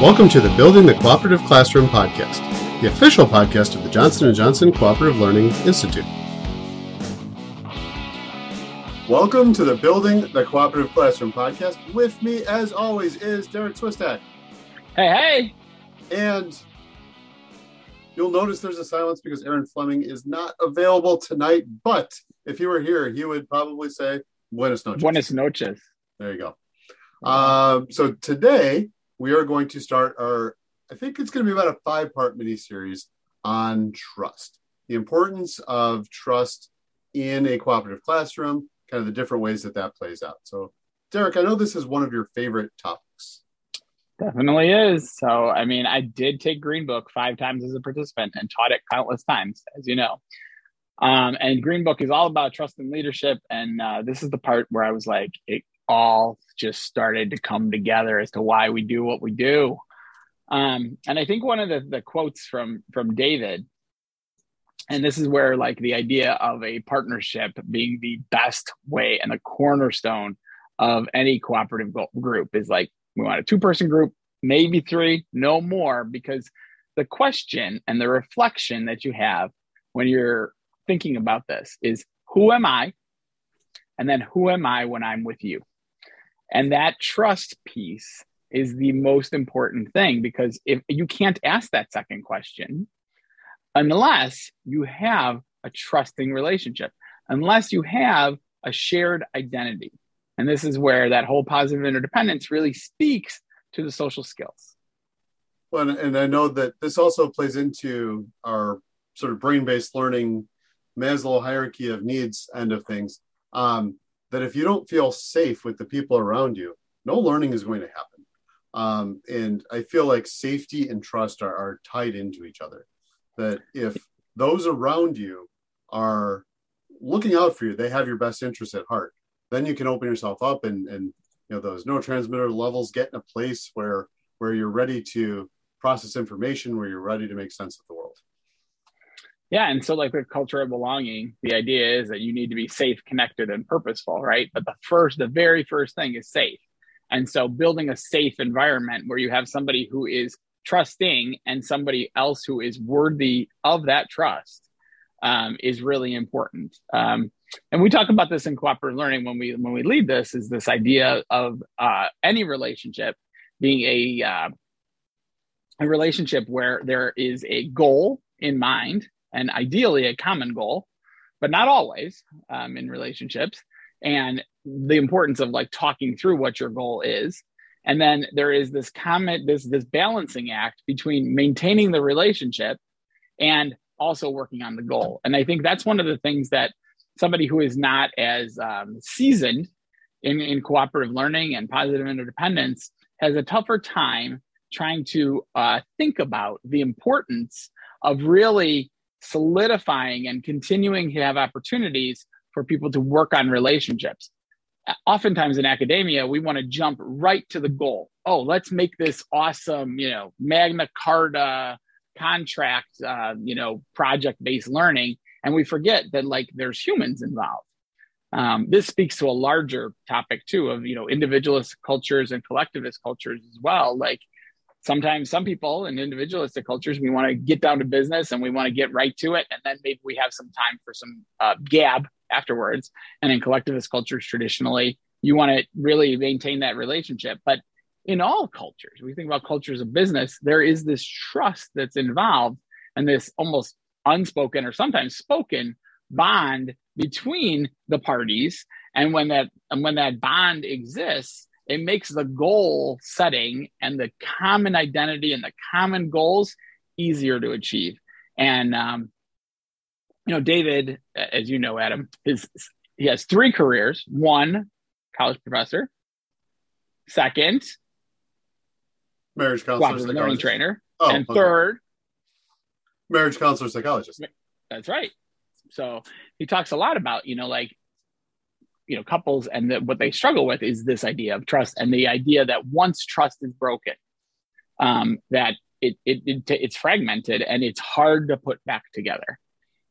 Welcome to the Building the Cooperative Classroom podcast, the official podcast of the Johnson & Johnson Cooperative Learning Institute. Welcome to the Building the Cooperative Classroom podcast. With me, as always, is Derek Swistak. Hey, hey! And you'll notice there's a silence because Aaron Fleming is not available tonight, but if he were here, he would probably say, Buenas noches. Buenas noches. There you go. So today, we are going to start our, I think it's going to be about a five-part miniseries on trust. The importance of trust in a cooperative classroom, kind of the different ways that that plays out. So, Derek, I know this is one of your favorite topics. Definitely is. So, I mean, I did take Green Book 5 times as a participant and taught it countless times, as you know. And Green Book is all about trust and leadership. And this is the part where I was like, it all just started to come together as to why we do what we do. And I think one of the quotes from David, and this is where like the idea of a partnership being the best way and the cornerstone of any cooperative group is like, we want a 2-person group, maybe 3, no more, because the question and the reflection that you have when you're thinking about this is, who am I? And then who am I when I'm with you? And that trust piece is the most important thing, because if you can't ask that second question unless you have a trusting relationship, unless you have a shared identity. And this is where that whole positive interdependence really speaks to the social skills. Well, and I know that this also plays into our sort of brain-based learning, Maslow hierarchy of needs end of things, that if you don't feel safe with the people around you, no learning is going to happen. And I feel like safety and trust are tied into each other, that if those around you are looking out for you, they have your best interests at heart, then you can open yourself up and you know, those neurotransmitter levels get in a place where you're ready to process information, where you're ready to make sense of the world. Yeah. And so like with culture of belonging, the idea is that you need to be safe, connected, and purposeful, right? But the very first thing is safe. And so building a safe environment where you have somebody who is trusting and somebody else who is worthy of that trust is really important. And we talk about this in cooperative learning when we lead this, is this idea of any relationship being a relationship where there is a goal in mind, and ideally a common goal, but not always in relationships, and the importance of like talking through what your goal is. And then there is this balancing act between maintaining the relationship and also working on the goal. And I think that's one of the things that somebody who is not as seasoned in cooperative learning and positive interdependence has a tougher time trying to think about the importance of really solidifying and continuing to have opportunities for people to work on relationships. Oftentimes in academia, we want to jump right to the goal. Oh, let's make this awesome, you know, Magna Carta contract, project-based learning. And we forget that like there's humans involved. This speaks to a larger topic too of, you know, individualist cultures and collectivist cultures as well. Like sometimes some people in individualistic cultures, we want to get down to business and we want to get right to it. And then maybe we have some time for some gab afterwards. And in collectivist cultures, traditionally, you want to really maintain that relationship. But in all cultures, we think about cultures of business, there is this trust that's involved and this almost unspoken or sometimes spoken bond between the parties. And when that bond exists, it makes the goal setting and the common identity and the common goals easier to achieve. And, David, as you know, Adam, he has 3 careers. 1, college professor. 2nd, marriage counselor, learning trainer. Oh, and 3rd, marriage counselor, psychologist. That's right. So he talks a lot about, couples and what they struggle with is this idea of trust and the idea that once trust is broken, that it's fragmented and it's hard to put back together.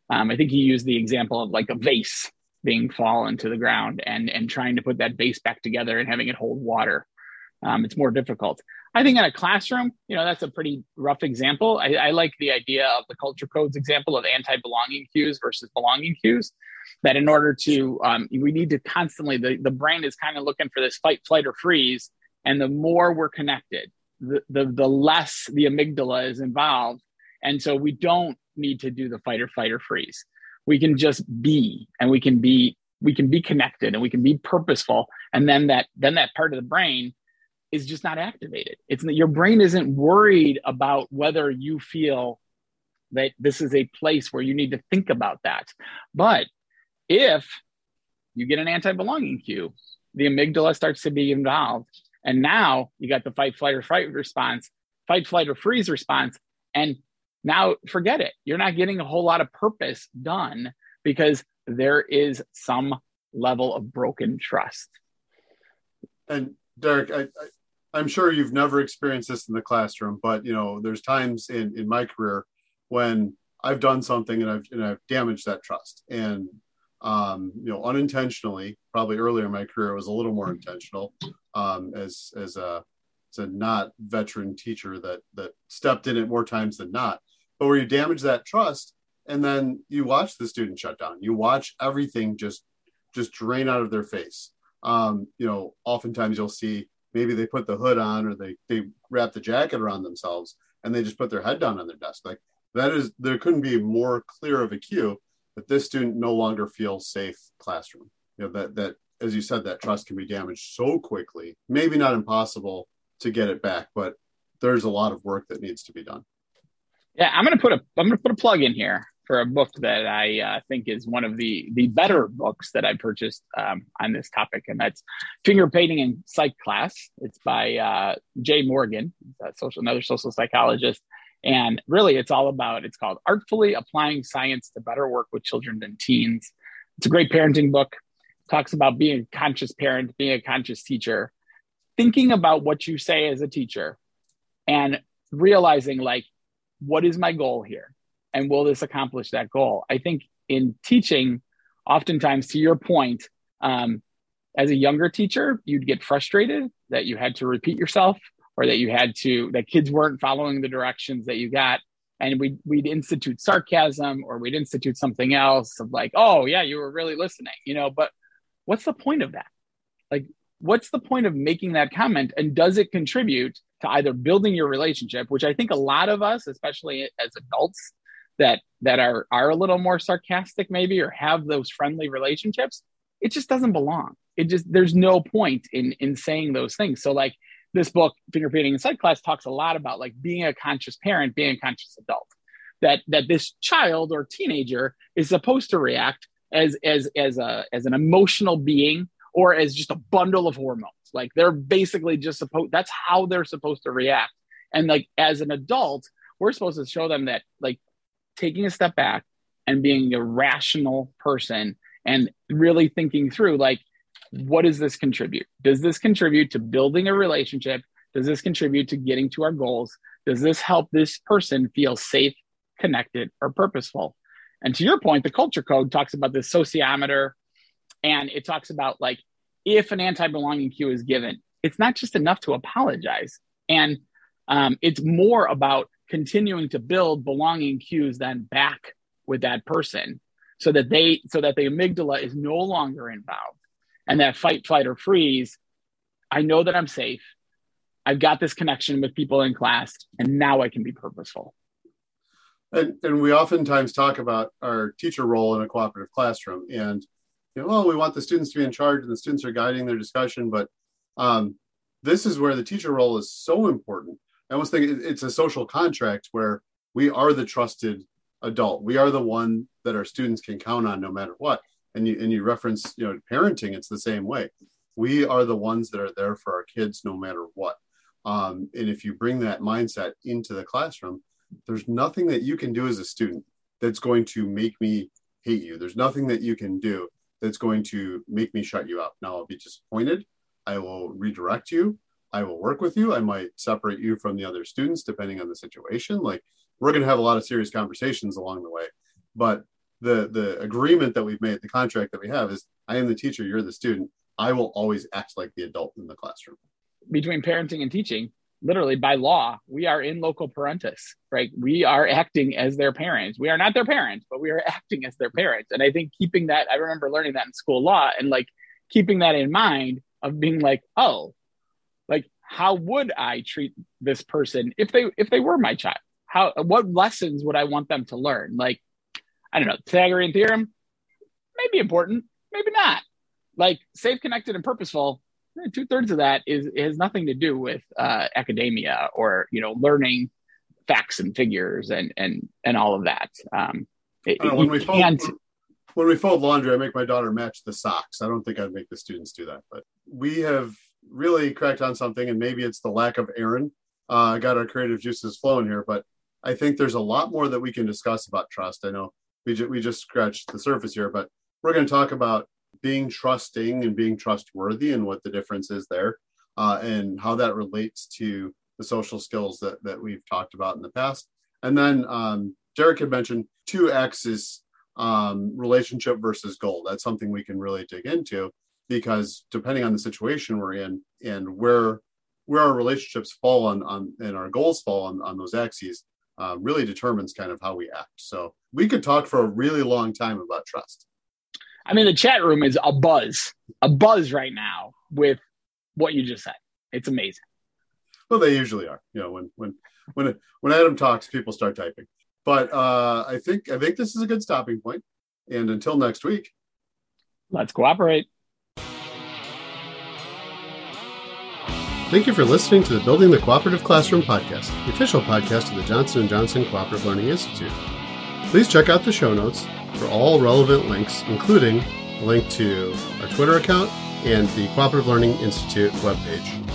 I think he used the example of like a vase being fallen to the ground and trying to put that vase back together and having it hold water. It's more difficult. I think in a classroom, you know, that's a pretty rough example. I like the idea of the culture codes example of anti-belonging cues versus belonging cues, that in order to, we need to constantly, the brain is kind of looking for this fight, flight, or freeze. And the more we're connected, the less the amygdala is involved. And so we don't need to do the fight or freeze. We can just be, and we can be connected, and we can be purposeful. And then that part of the brain is just not activated. It's your brain isn't worried about whether you feel that this is a place where you need to think about that. But if you get an anti-belonging cue, the amygdala starts to be involved. And now you got the fight, flight, or fright response, fight, flight, or freeze response. And now forget it. You're not getting a whole lot of purpose done because there is some level of broken trust. And Derek, I'm sure you've never experienced this in the classroom, but you know, there's times in my career when I've done something and I've damaged that trust. And you know, unintentionally, probably earlier in my career, it was a little more intentional, as a not veteran teacher that stepped in it more times than not, but where you damage that trust and then you watch the student shut down, you watch everything just drain out of their face. You know, oftentimes you'll see maybe they put the hood on or they wrap the jacket around themselves and they just put their head down on their desk. Like there couldn't be more clear of a cue that this student no longer feels safe classroom. You know, that, as you said, that trust can be damaged so quickly, maybe not impossible to get it back, but there's a lot of work that needs to be done. Yeah. I'm going to put a plug in here for a book that I think is one of the better books that I purchased on this topic. And that's Finger Painting in Psych Class. It's by Jay Morgan, another social psychologist. And really it's called Artfully Applying Science to Better Work with Children and Teens. It's a great parenting book. It talks about being a conscious parent, being a conscious teacher, thinking about what you say as a teacher and realizing like, what is my goal here? And will this accomplish that goal? I think in teaching, oftentimes, to your point, as a younger teacher, you'd get frustrated that you had to repeat yourself or that kids weren't following the directions that you got. And we'd institute sarcasm or we'd institute something else of like, oh yeah, you were really listening, you know, but what's the point of that? Like, what's the point of making that comment? And does it contribute to either building your relationship, which I think a lot of us, especially as adults, that are a little more sarcastic maybe, or have those friendly relationships, it just doesn't belong. There's no point in saying those things. So like this book, Finger Painting in Psych Class, talks a lot about like being a conscious parent, being a conscious adult, that this child or teenager is supposed to react as an emotional being or as just a bundle of hormones. Like they're basically just that's how they're supposed to react. And like, as an adult, we're supposed to show them that like, taking a step back and being a rational person and really thinking through, like, what does this contribute? Does this contribute to building a relationship? Does this contribute to getting to our goals? Does this help this person feel safe, connected, or purposeful? And to your point, the culture code talks about this sociometer, and it talks about like, if an anti-belonging cue is given, it's not just enough to apologize. And it's more about continuing to build belonging cues then back with that person so that the amygdala is no longer involved. And that fight, flight, or freeze, I know that I'm safe. I've got this connection with people in class, and now I can be purposeful. And we oftentimes talk about our teacher role in a cooperative classroom. And, you know, well, we want the students to be in charge and the students are guiding their discussion. But this is where the teacher role is so important. I almost think it's a social contract where we are the trusted adult. We are the one that our students can count on no matter what. And you reference, you know, parenting, it's the same way. We are the ones that are there for our kids no matter what. And if you bring that mindset into the classroom, there's nothing that you can do as a student that's going to make me hate you. There's nothing that you can do that's going to make me shut you out. Now I'll be disappointed. I will redirect you. I will work with you. I might separate you from the other students, depending on the situation. Like, we're going to have a lot of serious conversations along the way, but the agreement that we've made, the contract that we have is, I am the teacher, you're the student. I will always act like the adult in the classroom. between parenting and teaching, literally by law, we are in loco parentis, right? We are acting as their parents. We are not their parents, but we are acting as their parents. And I think keeping that, I remember learning that in school law and like keeping that in mind of being like, oh, like how would I treat this person if they were my child? How, what lessons would I want them to learn? Like, I don't know, Pythagorean theorem, maybe important, maybe not. Like safe, connected, and purposeful. 2/3 of that has nothing to do with academia or, you know, learning facts and figures and all of that. When we fold laundry, I make my daughter match the socks. I don't think I'd make the students do that, but we have really cracked on something, and maybe it's the lack of Aaron. Got our creative juices flowing here, but I think there's a lot more that we can discuss about trust. I know we just scratched the surface here, but we're going to talk about being trusting and being trustworthy and what the difference is there and how that relates to the social skills that we've talked about in the past. And then Derek had mentioned 2 axes, relationship versus goal. That's something we can really dig into because depending on the situation we're in and where our relationships fall on and our goals fall on those axes really determines kind of how we act. So we could talk for a really long time about trust. I mean, the chat room is a buzz right now with what you just said. It's amazing. Well, they usually are. You know, when Adam talks, people start typing. But I think this is a good stopping point. And until next week, let's cooperate. Thank you for listening to the Building the Cooperative Classroom podcast, the official podcast of the Johnson & Johnson Cooperative Learning Institute. Please check out the show notes for all relevant links, including a link to our Twitter account and the Cooperative Learning Institute webpage.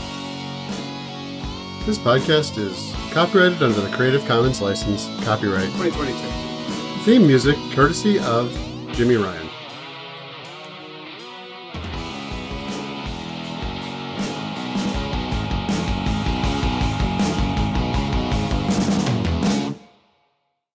This podcast is copyrighted under the Creative Commons license, copyright 2022. Theme music courtesy of Jimmy Ryan.